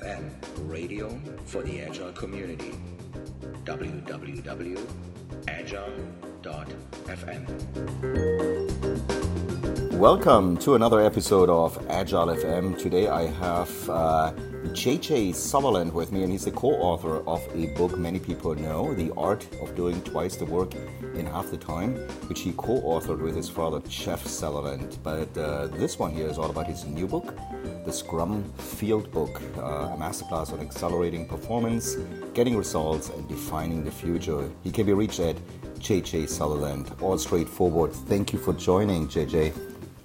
FM, radio for the Agile community. www.agile.fm. Welcome to another episode of Agile FM. Today I have Jay Sutherland with me, and he's the co-author of a book many people know, The Art of Doing Twice the Work in Half the Time, which he co-authored with his father, Jeff Sutherland. But this one here is all about his new book, The Scrum Fieldbook, a masterclass on accelerating performance, getting results, and defining the future. He can be reached at Jay Sutherland, all straightforward. Thank you for joining, JJ.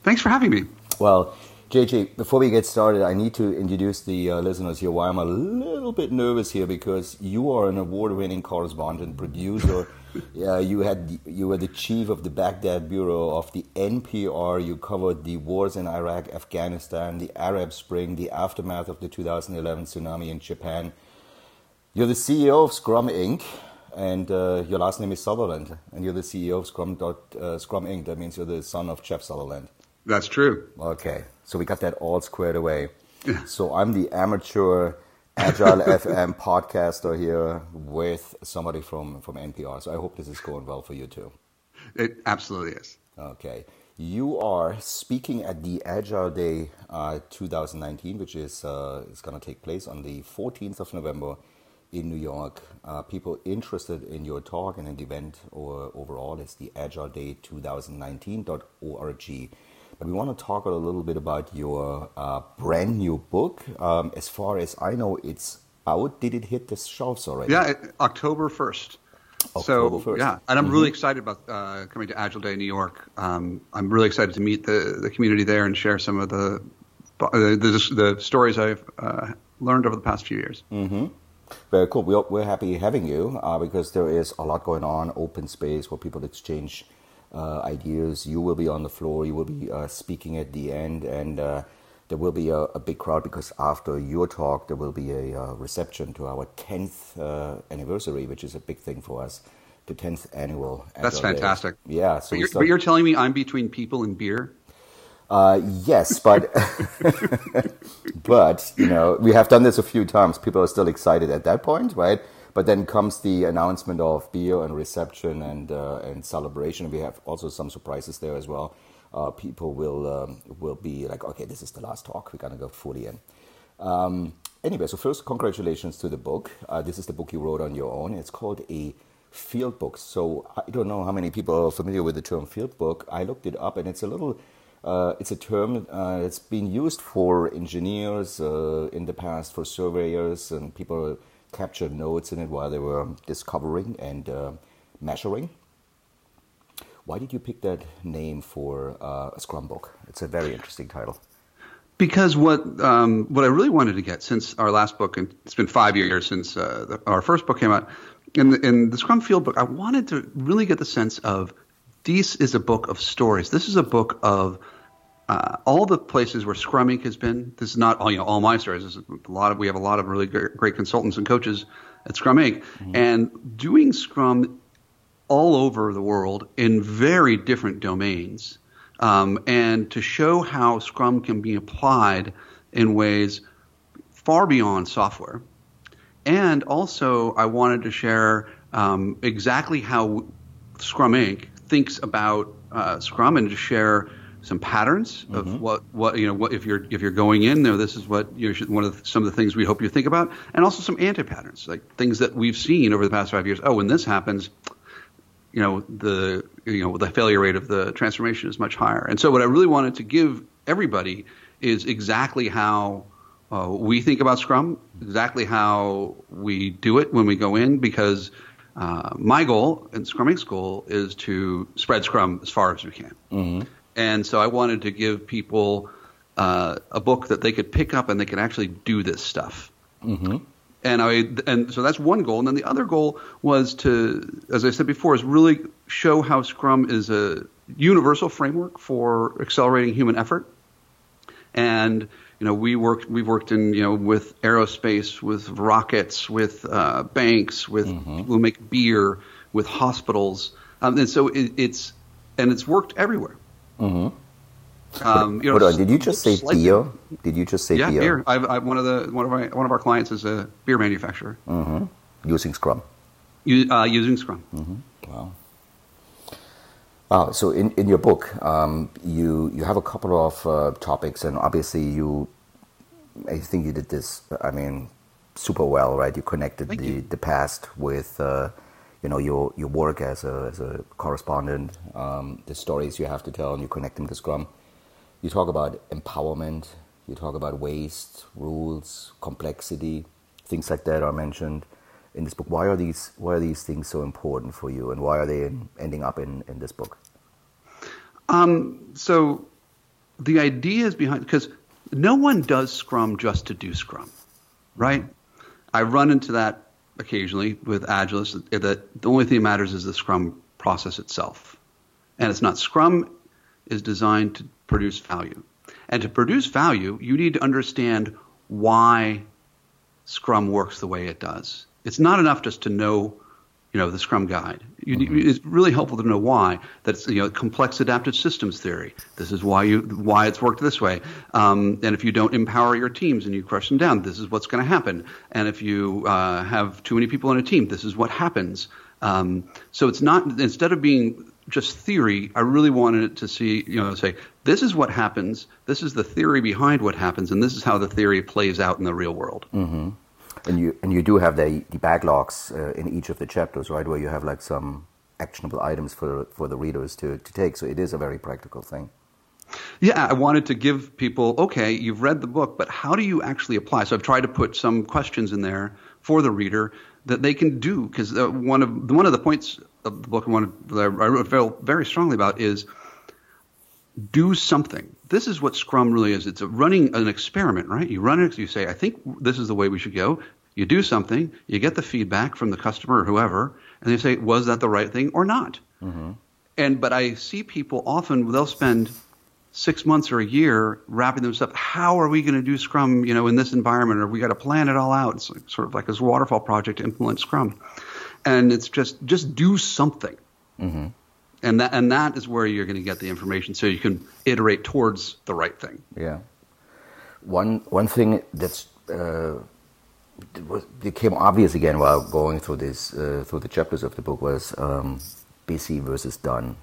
Thanks for having me. Well, JJ, before we get started, I need to introduce the listeners here why I'm a little bit nervous here, because you are an award-winning correspondent, producer. You were the chief of the Baghdad Bureau of the NPR. You covered the wars in Iraq, Afghanistan, the Arab Spring, the aftermath of the 2011 tsunami in Japan. You're the CEO of Scrum Inc., and your last name is Sutherland, and you're the CEO of Scrum Inc. That means you're the son of Jeff Sutherland. That's true. Okay. So we got that all squared away. So I'm the amateur Agile FM podcaster here with somebody from NPR. So I hope this is going well for you too. It absolutely is. Okay. You are speaking at the Agile Day 2019, which is going to take place on the 14th of November in New York. People interested in your talk and in the event overall is the AgileDay2019.org. But we want to talk a little bit about your brand new book. As far as I know, it's out. Did it hit the shelves already? Yeah, October 1st. October 1st. Yeah, and I'm really excited about coming to Agile Day New York. I'm really excited to meet the community there and share some of the stories I've learned over the past few years. Mm-hmm. Very cool. We're happy having you because there is a lot going on, open space where people exchange ideas. You will be on the floor. You will be speaking at the end, and there will be a big crowd, because after your talk there will be a reception to our 10th anniversary, which is a big thing for us. The 10th annual. That's fantastic. Day. Yeah. So but you're telling me I'm between people and beer? Yes, but but you know, we have done this a few times. People are still excited at that point, right? But then comes the announcement of beer and reception and celebration. We have also some surprises there as well. People will be like, okay, this is the last talk. We're going to go fully in. Anyway, so first, congratulations to the book. This is the book you wrote on your own. It's called a field book. So I don't know how many people are familiar with the term field book. I looked it up, and it's a little... it's a term that's been used for engineers in the past, for surveyors, and people captured notes in it while they were discovering and measuring. Why did you pick that name for a Scrum book? It's a very interesting title. Because what I really wanted to get since our last book, and it's been 5 years since our first book came out, in the Scrum Fieldbook, I wanted to really get the sense of this is a book of stories. This is a book of all the places where Scrum Inc. has been. This is not all my stories. This is we have a lot of really great consultants and coaches at Scrum Inc. Mm-hmm. And doing Scrum all over the world in very different domains, and to show how Scrum can be applied in ways far beyond software. And also I wanted to share exactly how Scrum Inc. thinks about Scrum, and to share some patterns of what if you're going in there, this is what you should, some of the things we hope you think about, and also some anti-patterns, like things that we've seen over the past 5 years. Oh, when this happens, the failure rate of the transformation is much higher. And so what I really wanted to give everybody is exactly how we think about Scrum, exactly how we do it when we go in, because my goal and Scrum Inc.'s goal is to spread Scrum as far as we can. Mm-hmm. And so I wanted to give people a book that they could pick up and they could actually do this stuff. Mm-hmm. And so that's one goal. And then the other goal was to, as I said before, is really show how Scrum is a universal framework for accelerating human effort. And we've worked in with aerospace, with rockets, with banks, with people who make beer, with hospitals, and so it's worked everywhere. Mm-hmm. Hold on, did you just say Theo? Did you just say Theo? Yeah, beer. One of our clients is a beer manufacturer. Mm-hmm. Using Scrum. Using Scrum. Mm-hmm. Wow. Wow. So in your book, you have a couple of topics, and obviously I think you did this. I mean, super well, right? You connected the past with your work as a correspondent, the stories you have to tell, and you connect them to Scrum. You talk about empowerment. You talk about waste, rules, complexity, things like that are mentioned in this book. Why are these things so important for you, and why are they ending up in this book? So the idea is behind, because no one does Scrum just to do Scrum, right? I run into that occasionally with Agilists, that the only thing that matters is the Scrum process itself. And it's not. Scrum is designed to produce value. And to produce value, you need to understand why Scrum works the way it does. It's not enough just to know, the Scrum guide. It's really helpful to know why. That's complex adaptive systems theory. This is why it's worked this way. And if you don't empower your teams and you crush them down, this is what's going to happen. And if you have too many people on a team, this is what happens. So it's not, instead of being just theory, I really wanted to see, say, this is what happens. This is the theory behind what happens, and this is how the theory plays out in the real world. Mm-hmm. And you do have the backlogs in each of the chapters, right, where you have like some actionable items for the readers to take. So it is a very practical thing. Yeah, I wanted to give people, okay, you've read the book, but how do you actually apply? So I've tried to put some questions in there for the reader that they can do, because one of the points of the book that I felt very strongly about is do something. This is what Scrum really is. It's running an experiment, right? You run it, you say, I think this is the way we should go. You do something, you get the feedback from the customer or whoever, and they say, was that the right thing or not? Mm-hmm. But I see people often, they'll spend 6 months or a year wrapping themselves up. How are we going to do Scrum, in this environment? Or we got to plan it all out. It's sort of like this waterfall project to implement Scrum. And it's just do something. Mm-hmm. And that is where you're going to get the information, so you can iterate towards the right thing. Yeah. One thing that's became obvious again while going through this through the chapters of the book was busy versus done.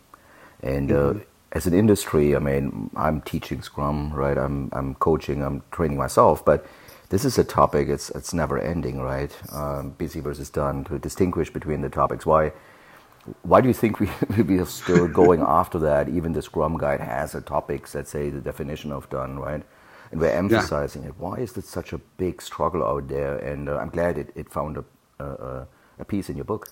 And as an industry, I mean, I'm teaching Scrum, right? I'm coaching, I'm training myself, but this is a topic. It's never ending, right? Busy versus done, to distinguish between the topics. Why do you think we are still going after that? Even the Scrum Guide has a topic, let's say, the definition of done, right? And we're emphasizing it. Why is it such a big struggle out there? And I'm glad it found a piece in your book.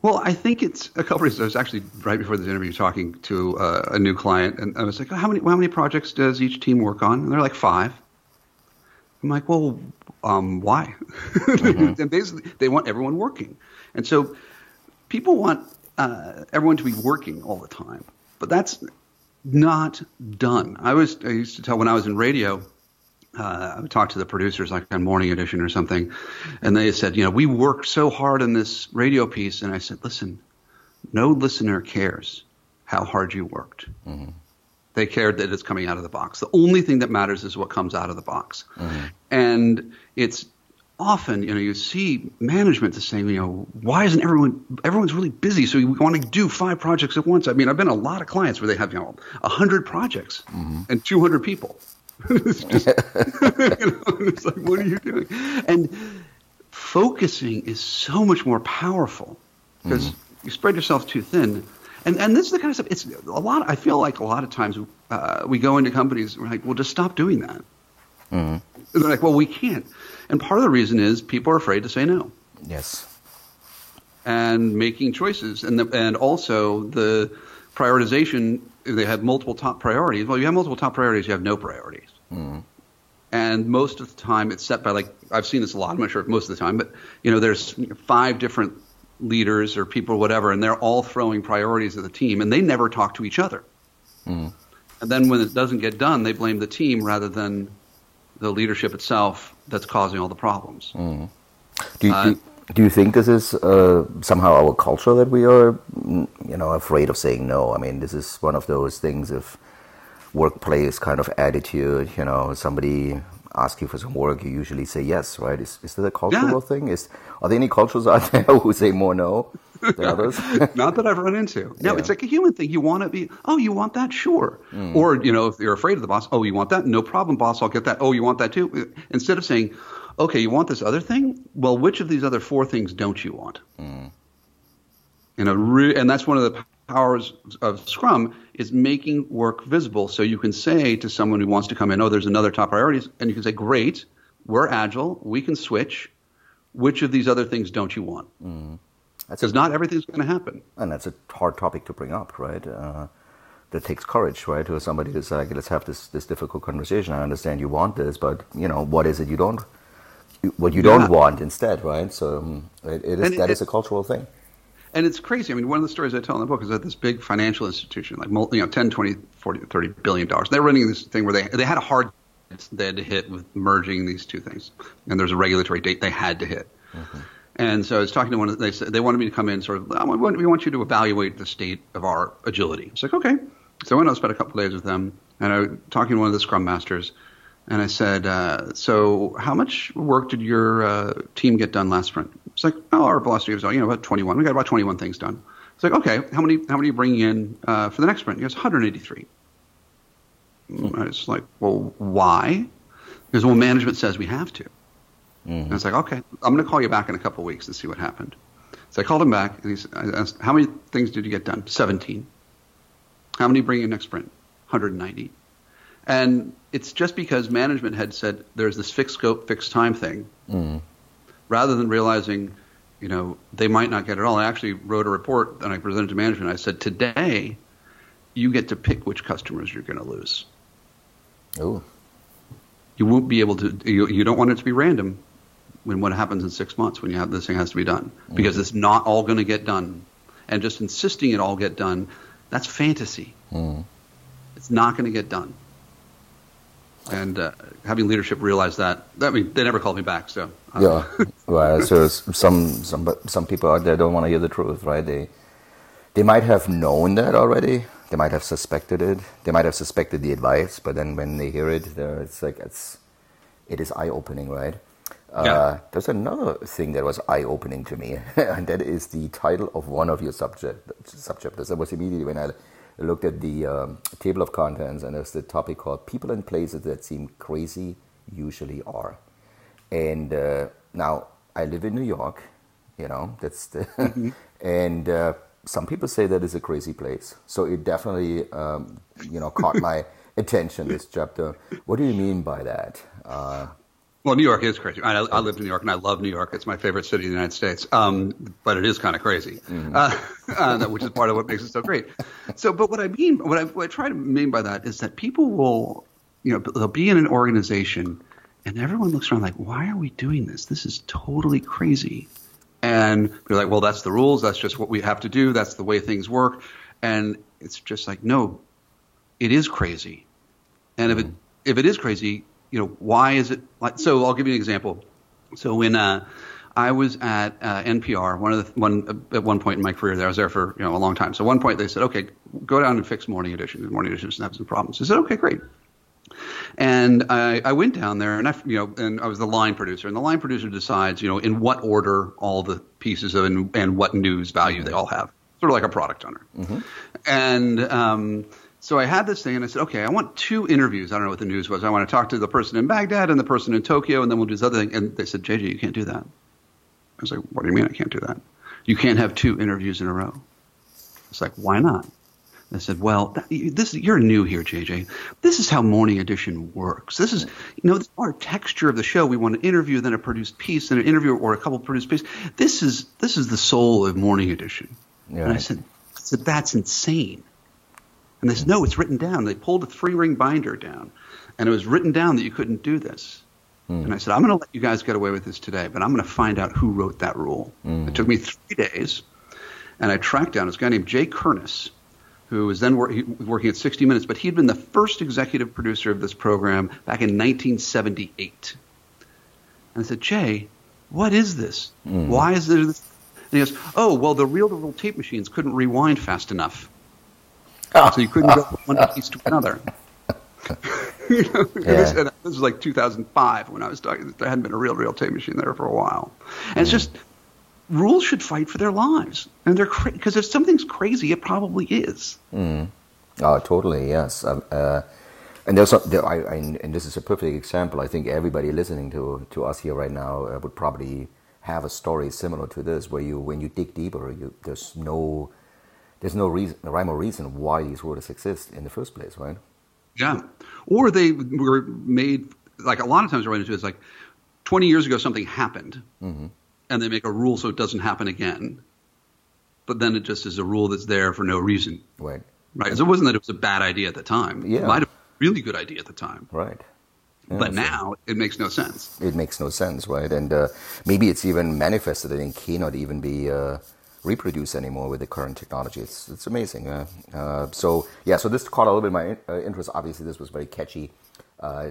Well, I think it's a couple reasons. I was actually, right before this interview, talking to a new client, and I was like, how many projects does each team work on? And they're like, 5. I'm like, well, why? Mm-hmm. And basically, they want everyone working. And so people want everyone to be working all the time, but that's not done. I used to tell, when I was in radio, I would talk to the producers, like on Morning Edition or something, and they said, we worked so hard on this radio piece. And I said, listen, no listener cares how hard you worked. Mm-hmm. They cared that it's coming out of the box. The only thing that matters is what comes out of the box. Mm-hmm. And it's often, you see management the same, why isn't everyone's really busy, so we want to do 5 projects at once. I mean, I've been a lot of clients where they have, 100 projects and 200 people. It's just, it's like, what are you doing? And focusing is so much more powerful, because you spread yourself too thin. And this is the kind of stuff, it's a lot, I feel like a lot of times we go into companies and we're like, well, just stop doing that. Mm-hmm. And they're like, well, we can't. And part of the reason is people are afraid to say no. Yes. And making choices. And also the prioritization, they have multiple top priorities. Well, you have multiple top priorities, you have no priorities. Mm-hmm. And most of the time it's set by, like, I've seen this a lot, I'm not sure if most of the time, but, there's 5 different leaders or people or whatever, and they're all throwing priorities at the team, and they never talk to each other. Mm-hmm. And then when it doesn't get done, they blame the team rather than the leadership itself that's causing all the problems. Mm-hmm. Do you think this is somehow our culture, that we are, afraid of saying no? I mean, this is one of those things. If workplace kind of attitude. You know, somebody asks you for some work, you usually say yes, right? Is that a cultural thing? Are there any cultures out there who say more no than others? Not that I've run into. No, it's like a human thing. You want to be, oh, you want that? Sure. Mm. Or, you know, if you're afraid of the boss, oh, you want that? No problem, boss. I'll get that. Oh, you want that too? Instead of saying, okay, you want this other thing? Well, which of these other four things don't you want? Mm. And that's one of the powers of Scrum is making work visible. So you can say to someone who wants to come in, oh, there's another top priorities. And you can say, great, we're agile. We can switch. Which of these other things don't you want? Because not everything's going to happen. And that's a hard topic to bring up, right? That takes courage, right? Who somebody is like, let's have this difficult conversation. I understand you want this, but, you know, what is it you don't don't want instead, right? So it is a cultural thing. And it's crazy. I mean, one of the stories I tell in the book is that this big financial institution, like, you know, 10, 20, 40, $30 billion, they're running this thing where they had a hard – they had to hit with merging these two things. And there's a regulatory date they had to hit. Mm-hmm. And so I was talking to one of – they said they wanted me to come in sort of, we want you to evaluate the state of our agility. It's like, okay. So I went out and spent a couple days with them. And I was talking to one of the Scrum Masters. And I said, so how much work did your team get done last sprint? It's like, oh, our velocity was, about 21. We got about 21 things done. It's like, okay, how many are you bringing in for the next sprint? He goes, 183. Mm-hmm. I was like, well, why? He goes, well, management says we have to. Mm-hmm. And I was like, okay, I'm going to call you back in a couple of weeks and see what happened. So I called him back, and I asked, how many things did you get done? 17. How many bring in next sprint? 190. And it's just because management had said there's this fixed scope, fixed time thing, rather than realizing, they might not get it all. I actually wrote a report and I presented to management. I said, today you get to pick which customers you're going to lose. Oh, you won't be able to. You don't want it to be random. When what happens in 6 months when you have this thing has to be done because it's not all going to get done, and just insisting it all get done, that's fantasy. Mm. It's not going to get done. And having leadership realize that they never called me back. So right. So some people out there don't want to hear the truth, right? They might have known that already. They might have suspected it. They might have suspected the advice, but then when they hear it, it's like it is eye opening, right? There's another thing that was eye opening to me, and that is the title of one of your subchapters. That was immediately when I looked at the table of contents, and there's the topic called People and Places That Seem Crazy Usually Are. And now I live in New York, and some people say that is a crazy place. So it definitely, caught my attention, this chapter. What do you mean by that? Well, New York is crazy. I lived in New York, and I love New York. It's my favorite city in the United States. But it is kind of crazy, which is part of what makes it so great. So, but what I try to mean by that is that people will, they'll be in an organization, and everyone looks around like, why are we doing this? This is totally crazy. And they're like, well, that's the rules. That's just what we have to do. That's the way things work. And it's just like, no, it is crazy. And if it is crazy, why is it like so? I'll give you an example. So when I was at NPR, at one point in my career there, I was there for a long time. So at one point they said, okay, go down and fix Morning Edition. Morning Edition doesn't have some problems. I said, okay, great. And I went down there, and I was the line producer. And the line producer decides, in what order all the pieces of and what news value they all have, sort of like a product owner. Mm-hmm. And so I had this thing, and I said, okay, I want two interviews. I don't know what the news was. I want to talk to the person in Baghdad and the person in Tokyo, and then we'll do this other thing. And they said, JJ, you can't do that. I was like, what do you mean I can't do that? You can't have two interviews in a row. It's like, why not? They said, well, you're new here, JJ. This is how Morning Edition works. This is, this is our texture of the show. We want an interview, then a produced piece, then an interview or a couple produced pieces. This is the soul of Morning Edition. Yeah. And I said, that's insane. And they said, no, it's written down. They pulled a 3-ring binder down, and it was written down that you couldn't do this. Mm. And I said, I'm going to let you guys get away with this today, but I'm going to find out who wrote that rule. Mm. It took me 3 days, and I tracked down this guy named Jay Kernis, who was then working at 60 Minutes, but he'd been the first executive producer of this program back in 1978. And I said, Jay, what is this? Mm. Why is there this? And he goes, oh, well, the reel-to-reel tape machines couldn't rewind fast enough. So you couldn't go from one piece to another. You know, yeah. This was like 2005 when I was talking. There hadn't been a real tape machine there for a while. And It's just rules should fight for their lives. And they're because if something's crazy, it probably is. Mm. Oh, totally, yes. And this is a perfect example. I think everybody listening to us here right now would probably have a story similar to this, where when you dig deeper, there's no rhyme or reason why these rules exist in the first place, right? Yeah, or they were made, like a lot of times I run into it's like 20 years ago something happened, and they make a rule so it doesn't happen again, but then it just is a rule that's there for no reason. Right. Right. So it wasn't that it was a bad idea at the time. Yeah. It might have been a really good idea at the time. Right. Yeah, but now it makes no sense. It makes no sense, right? And maybe it's even manifested and cannot even be reproduced anymore with the current technology. It's amazing. So this caught a little bit my interest. Obviously, this was a very catchy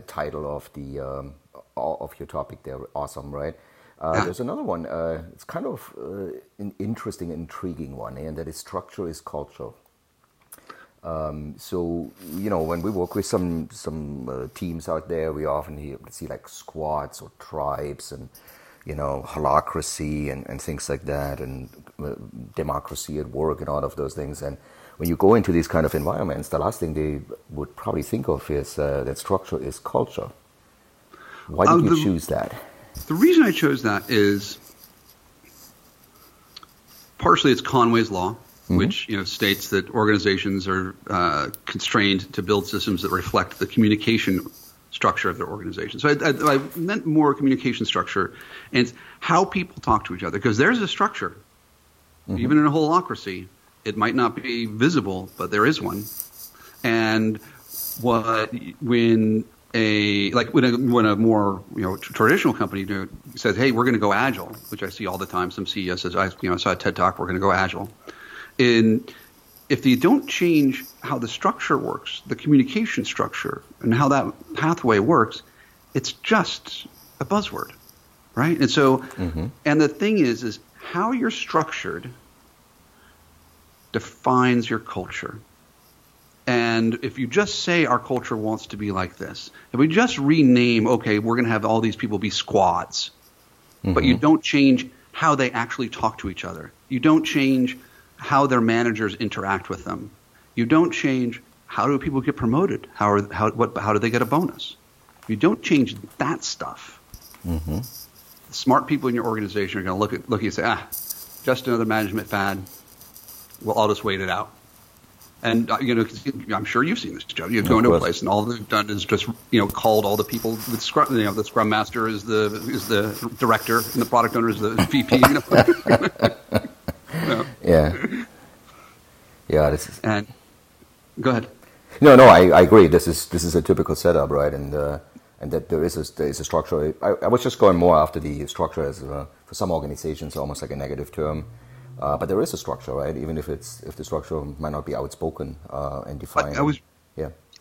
title of the of your topic there. Awesome, right? There's another one. It's kind of an interesting, intriguing one, and that is structure is culture. So, you know, when we work with some teams out there, we often see like squads or tribes and, you know, holacracy and things like that, and democracy at work and all of those things. And when you go into these kind of environments, the last thing they would probably think of is that structure is culture. Why did you choose that? The reason I chose that is partially it's Conway's Law. Mm-hmm. Which, you know, states that organizations are constrained to build systems that reflect the communication structure of their organization. So I meant more communication structure and how people talk to each other, because there's a structure. Mm-hmm. Even in a holacracy, it might not be visible, but there is one. And when a more, you know, traditional company says, "Hey, we're going to go agile," which I see all the time. Some CEO says, I saw a TED Talk. We're going to go agile." And if they don't change how the structure works, the communication structure, and how that pathway works, it's just a buzzword, right? And so, and the thing is how you're structured defines your culture. And if you just say our culture wants to be like this, if we just rename, okay, we're going to have all these people be squads, but you don't change how they actually talk to each other. You don't change how their managers interact with them. You don't change how do people get promoted? How do they get a bonus? You don't change that stuff. Mm-hmm. Smart people in your organization are going to look at you and say, just another management fad. Well, I'll just wait it out. And you know, I'm sure you've seen this, Joe. You go into a place and all they've done is just, you know, called all the people with Scrum. You know, the Scrum Master is the director, and the product owner is the VP. You know? No. Yeah. This is. And go ahead. No, I agree. This is a typical setup, right? And that there is a structure. I was just going more after the structure as for some organizations, almost like a negative term. But there is a structure, right? Even if the structure might not be outspoken and defined.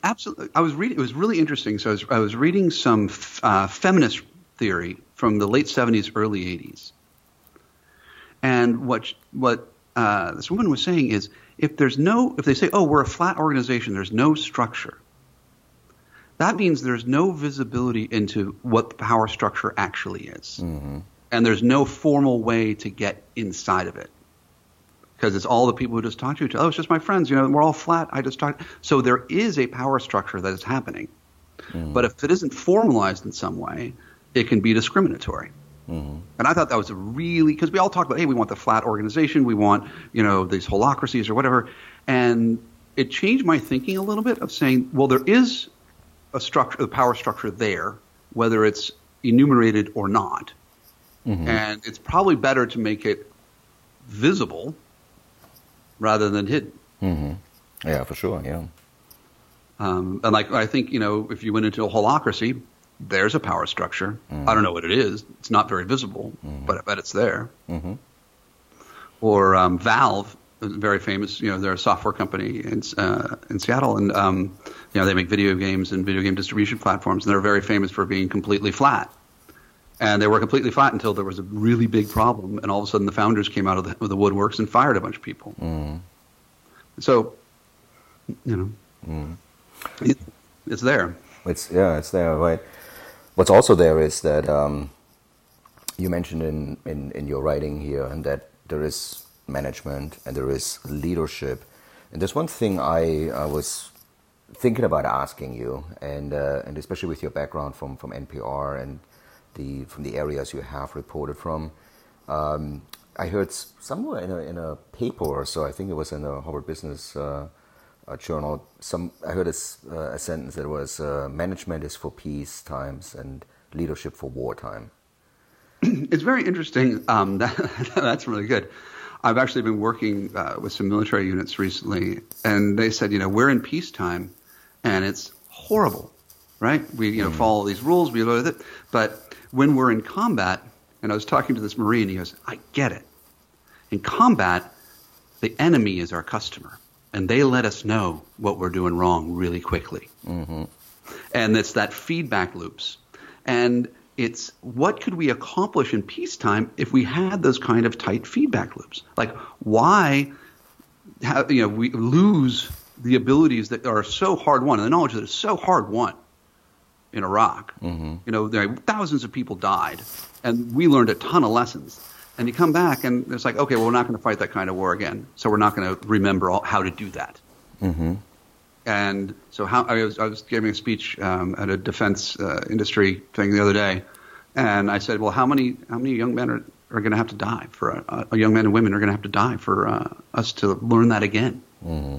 Absolutely. I was reading. It was really interesting. So I was reading some feminist theory from the late 70s, early 80s. And what this woman was saying is, if they say, oh, we're a flat organization, there's no structure, that means there's no visibility into what the power structure actually is. Mm-hmm. And there's no formal way to get inside of it, because it's all the people who just talk to each other. Oh, it's just my friends. You know, we're all flat. I just talk. So there is a power structure that is happening. Mm-hmm. But if it isn't formalized in some way, it can be discriminatory. Mm-hmm. And I thought that was because we all talk about, hey, we want the flat organization, we want, you know, these holacracies or whatever. And it changed my thinking a little bit of saying, well, there is a structure, a power structure there, whether it's enumerated or not. Mm-hmm. And it's probably better to make it visible rather than hidden. Mm-hmm. Yeah, for sure. Yeah. And like, I think, you know, if you went into a holacracy, there's a power structure. Mm-hmm. I don't know what it is. It's not very visible, but it's there. Mm-hmm. Or Valve, very famous. You know, they're a software company in Seattle, and you know, they make video games and video game distribution platforms, and they're very famous for being completely flat. And they were completely flat until there was a really big problem, and all of a sudden the founders came out of the woodworks and fired a bunch of people. Mm-hmm. So, you know. Mm-hmm. It's there. It's there, right? What's also there is that you mentioned in your writing here, and that there is management and there is leadership. And there's one thing I was thinking about asking you, and especially with your background from NPR and from the areas you have reported from. I heard somewhere in a paper or so, I think it was in a Harvard Business Journal, I heard a sentence that was, management is for peace times and leadership for wartime. It's very interesting. That's really good. I've actually been working with some military units recently, and they said, we're in peacetime, and it's horrible, right? We, follow these rules, we know that. But when we're in combat, and I was talking to this Marine, he goes, I get it. In combat, the enemy is our customer, and they let us know what we're doing wrong really quickly. Mm-hmm. And it's that feedback loops. And it's what could we accomplish in peacetime if we had those kind of tight feedback loops? Like why we lose the abilities that are so hard won, and the knowledge that is so hard won in Iraq. Mm-hmm. There thousands of people died, and we learned a ton of lessons. And you come back, and it's like, okay, well, we're not going to fight that kind of war again, so we're not going to remember how to do that. Mm-hmm. And so I was giving a speech at a defense industry thing the other day, and I said, well, how many young men are going to have to die for young men and women are going to have to die for us to learn that again? Mm-hmm.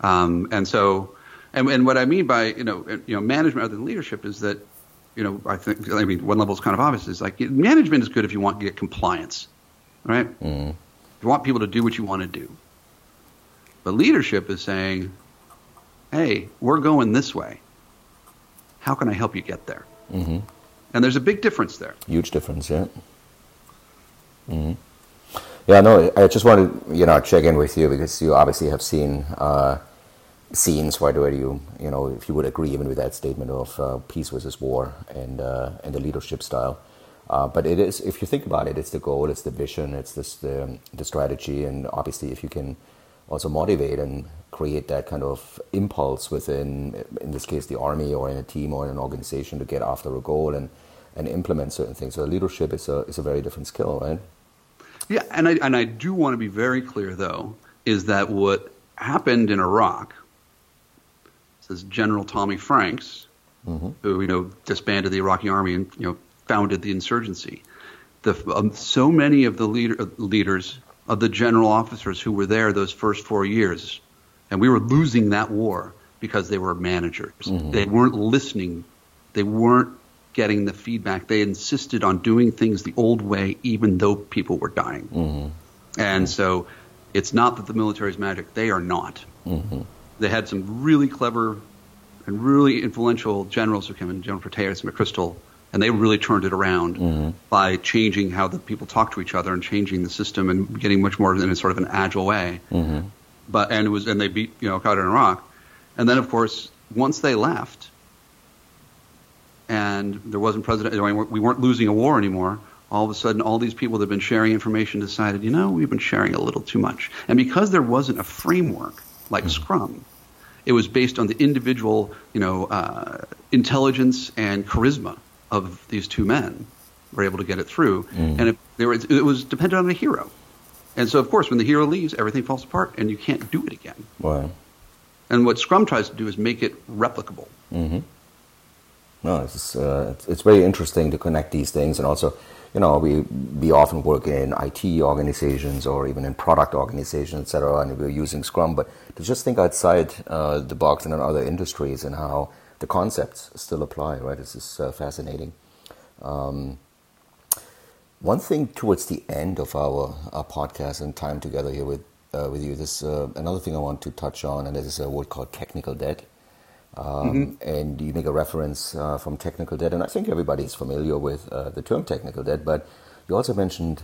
And what I mean by management other than leadership is that I mean one level is kind of obvious, is like management is good if you want to get compliance, right? Mm-hmm. You want people to do what you want to do, but leadership is saying, hey, we're going this way. How can I help you get there? Mm-hmm. And there's a big difference there. Huge difference, yeah. Mm-hmm. Yeah, no, I just wanted check in with you because you obviously have seen scenes where you if you would agree even with that statement of peace versus war and the leadership style. But it is, if you think about it, it's the goal, it's the vision, it's the strategy, and obviously if you can also motivate and create that kind of impulse within, in this case, the army or in a team or in an organization to get after a goal and implement certain things. So leadership is a very different skill, right? Yeah, and I do want to be very clear, though, is that what happened in Iraq, says General Tommy Franks, mm-hmm. who, disbanded the Iraqi army and, founded the insurgency. So many of the leaders of the general officers who were there those first 4 years, and we were losing that war because they were managers. Mm-hmm. They weren't listening. They weren't getting the feedback. They insisted on doing things the old way, even though people were dying. Mm-hmm. And mm-hmm. so it's not that the military is magic. They are not. Mm-hmm. They had some really clever and really influential generals who came in, General Petraeus and McChrystal, and they really turned it around mm-hmm. by changing how the people talk to each other and changing the system and getting much more in a sort of an agile way. Mm-hmm. And they beat Qaeda and Iraq, and then of course once they left, and there wasn't president. We weren't losing a war anymore. All of a sudden, all these people that have been sharing information decided, we've been sharing a little too much. And because there wasn't a framework like mm-hmm. Scrum, it was based on the individual, intelligence and charisma of these two men were able to get it through, mm-hmm. and it was dependent on a hero. And so, of course, when the hero leaves, everything falls apart, and you can't do it again. Wow. And what Scrum tries to do is make it replicable. Mm-hmm. No, it's very interesting to connect these things. And also, we often work in IT organizations or even in product organizations, et cetera, and we're using Scrum. But to just think outside the box and in other industries and how the concepts still apply, right? This is fascinating. One thing towards the end of our podcast and time together here with you, this another thing I want to touch on, and this is a word called technical debt. Mm-hmm. And you make a reference from technical debt, and I think everybody is familiar with the term technical debt, but you also mentioned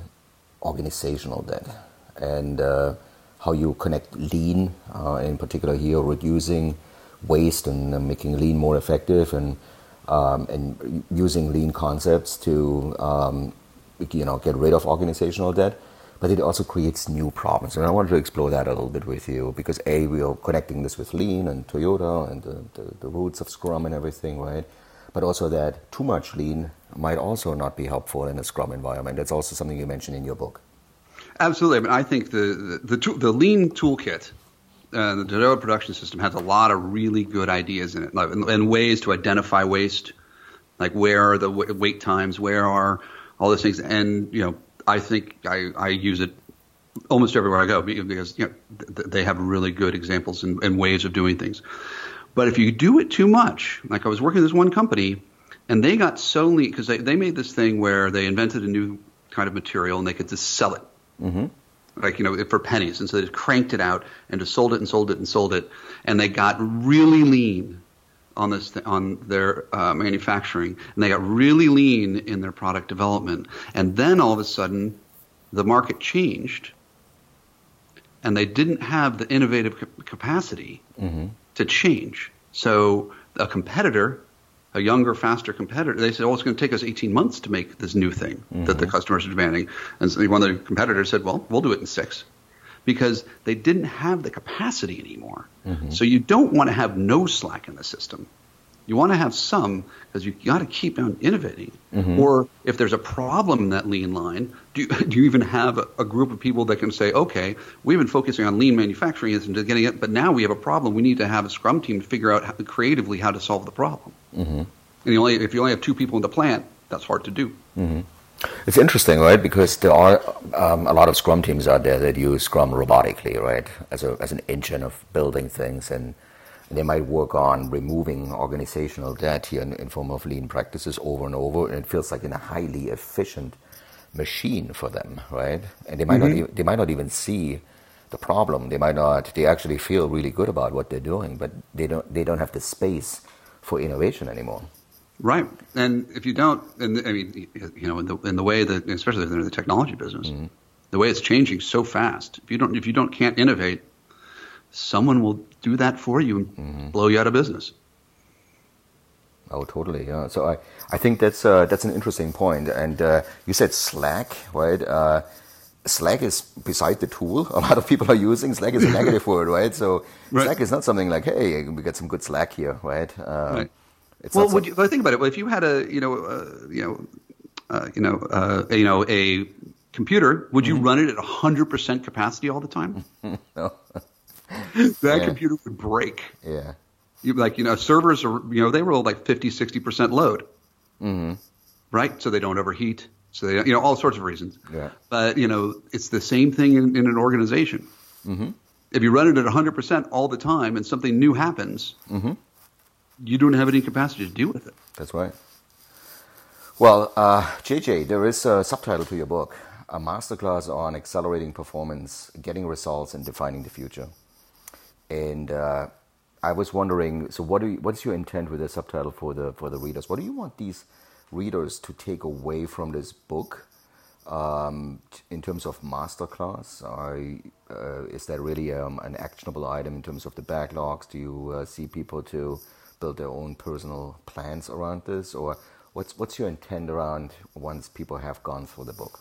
organizational debt and how you connect lean, in particular here, reducing waste and making lean more effective and using lean concepts to get rid of organizational debt. but it also creates new problems. And I wanted to explore that a little bit with you because, A, we are connecting this with Lean and Toyota and the roots of Scrum and everything, right? But also that too much Lean might also not be helpful in a Scrum environment. That's also something you mentioned in your book. Absolutely. I mean, I think the Lean toolkit, the Toyota production system, has a lot of really good ideas in it and ways to identify waste, like where are the wait times, where are all those things. And, you know, I think I use it almost everywhere I go because, you know, they have really good examples and ways of doing things. But if you do it too much, like I was working with this one company and they got so lean because they made this thing where they invented a new kind of material and they could just sell it. Mm-hmm. Like, you know, for pennies. And so they just cranked it out and just sold it and sold it and sold it. And they got really lean on this on their manufacturing. And they got really lean in their product development. And then all of a sudden, the market changed. And they didn't have the innovative capacity mm-hmm. to change. So a competitor, a younger, faster competitor, they said, oh, it's going to take us 18 months to make this new thing mm-hmm. that the customers are demanding. And so one of the competitors said, well, we'll do it in 6 because they didn't have the capacity anymore. Mm-hmm. So you don't want to have no slack in the system. You want to have some because you got to keep on innovating. Mm-hmm. Or if there's a problem in that lean line, do you even have a group of people that can say, okay, we've been focusing on lean manufacturing and getting it, but now we have a problem. We need to have a Scrum team to figure out creatively how to solve the problem. Mm-hmm. And if you only have 2 people in the plant, that's hard to do. Mm-hmm. It's interesting, right? Because there are a lot of Scrum teams out there that use Scrum robotically, right, as an engine of building things and they might work on removing organizational debt here in form of lean practices over and over, and it feels like in a highly efficient machine for them, right? And they might mm-hmm. not even see the problem. They actually feel really good about what they're doing, but they don't have the space for innovation anymore. Right, and if you don't, and I mean, you know, in the way that, especially if they're in the technology business, mm-hmm. the way it's changing so fast, if you can't innovate, someone will do that for you and mm-hmm. blow you out of business. Oh, totally. Yeah. So I think that's an interesting point. And you said Slack, right? Slack is beside the tool. A lot of people are using Slack is a negative word, right? So right. Slack is not something like, hey, we got some good Slack here, right? Right. It's well, think about it. Well, if you had a computer, would you mm-hmm. run it at 100% capacity all the time? No. That yeah. computer would break. Yeah. Servers are, they roll like 50, 60% load. Mm-hmm. Right? So they don't overheat. So they, all sorts of reasons. Yeah. But, it's the same thing in an organization. Mm-hmm. If you run it at 100% all the time and something new happens, mm-hmm. you don't have any capacity to deal with it. That's right. Well, JJ, there is a subtitle to your book, A Masterclass on Accelerating Performance, Getting Results, and Defining the Future. And I was wondering, so what's your intent with the subtitle for the readers? What do you want these readers to take away from this book in terms of masterclass? Is that really an actionable item in terms of the backlogs? Do you see people to build their own personal plans around this? Or what's your intent around once people have gone through the book?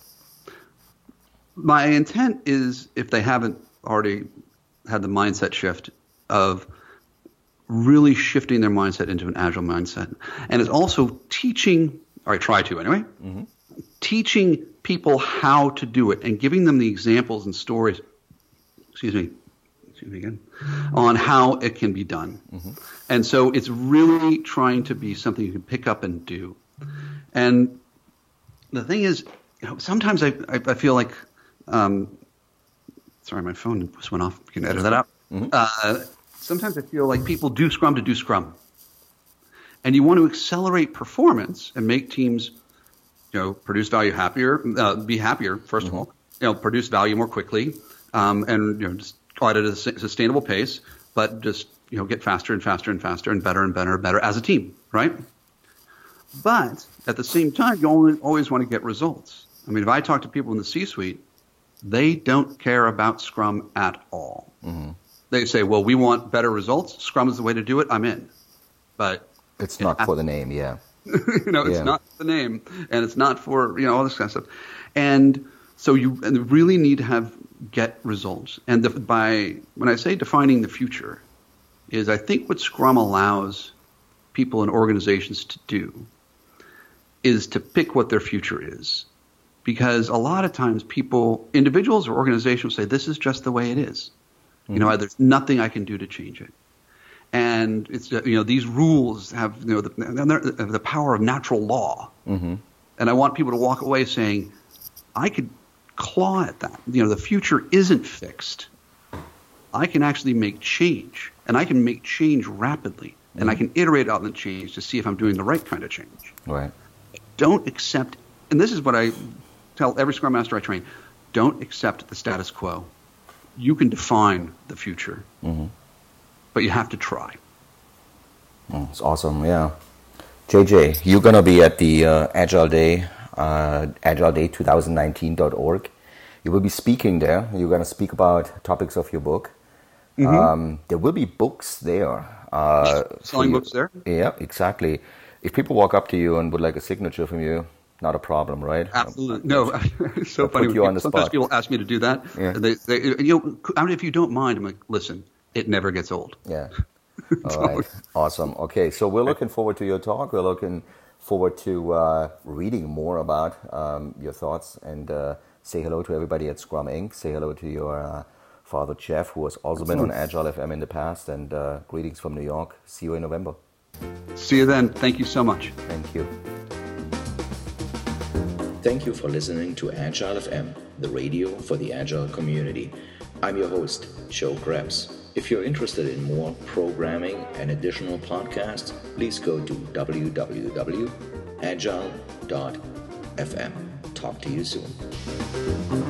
My intent is, if they haven't already had the mindset shift, of really shifting their mindset into an agile mindset. And it's also teaching, or I try to anyway, mm-hmm. teaching people how to do it and giving them the examples and stories, excuse me again, on how it can be done. Mm-hmm. And so it's really trying to be something you can pick up and do. And the thing is, sometimes I feel like, sorry, my phone just went off. You can edit that out. Mm-hmm. Sometimes I feel like people do Scrum to do Scrum. And you want to accelerate performance and make teams, produce value happier, be happier, first mm-hmm. of all, produce value more quickly, and, just go at a sustainable pace, but just, get faster and faster and faster and better and better and better as a team, right? But at the same time, you always want to get results. I mean, if I talk to people in the C-suite, they don't care about Scrum at all. Mm-hmm. They say, well, we want better results. Scrum is the way to do it. I'm in. But it's not for the name, yeah. It's not the name. And it's not for, all this kind of stuff. And So you really need to get results. And when I say defining the future, is I think what Scrum allows people and organizations to do is to pick what their future is. Because a lot of times individuals or organizations say, this is just the way it is. Mm-hmm. You know, there's nothing I can do to change it. And it's, you know, these rules have, you know, the power of natural law. Mm-hmm. And I want people to walk away saying, I could claw at that. You know, the future isn't fixed. I can actually make change, and I can make change rapidly, mm-hmm. and I can iterate on the change to see if I'm doing the right kind of change. Right. Don't accept, and this is what I tell every Scrum Master I train, don't accept the status quo. You can define the future, mm-hmm. but you have to try. Oh, that's awesome, yeah. JJ, you're going to be at the Agile Day, AgileDay2019.org. You will be speaking there. You're going to speak about topics of your book. Mm-hmm. There will be books there. Selling books there? Yeah, exactly. If people walk up to you and would like a signature from you, not a problem, right? Absolutely. No, it's so funny. Sometimes people ask me to do that. Yeah. They, you know, I mean, if you don't mind, I'm like, listen, it never gets old. Yeah. All right. Awesome. Okay, so we're looking forward to your talk. We're looking forward to reading more about your thoughts, and say hello to everybody at Scrum Inc. Say hello to your father, Jeff, who has also been on Agile FM in the past, and greetings from New York. See you in November. See you then. Thank you so much. Thank you. Thank you for listening to Agile FM, the radio for the Agile community. I'm your host, Joe Krebs. If you're interested in more programming and additional podcasts, please go to www.agile.fm. Talk to you soon.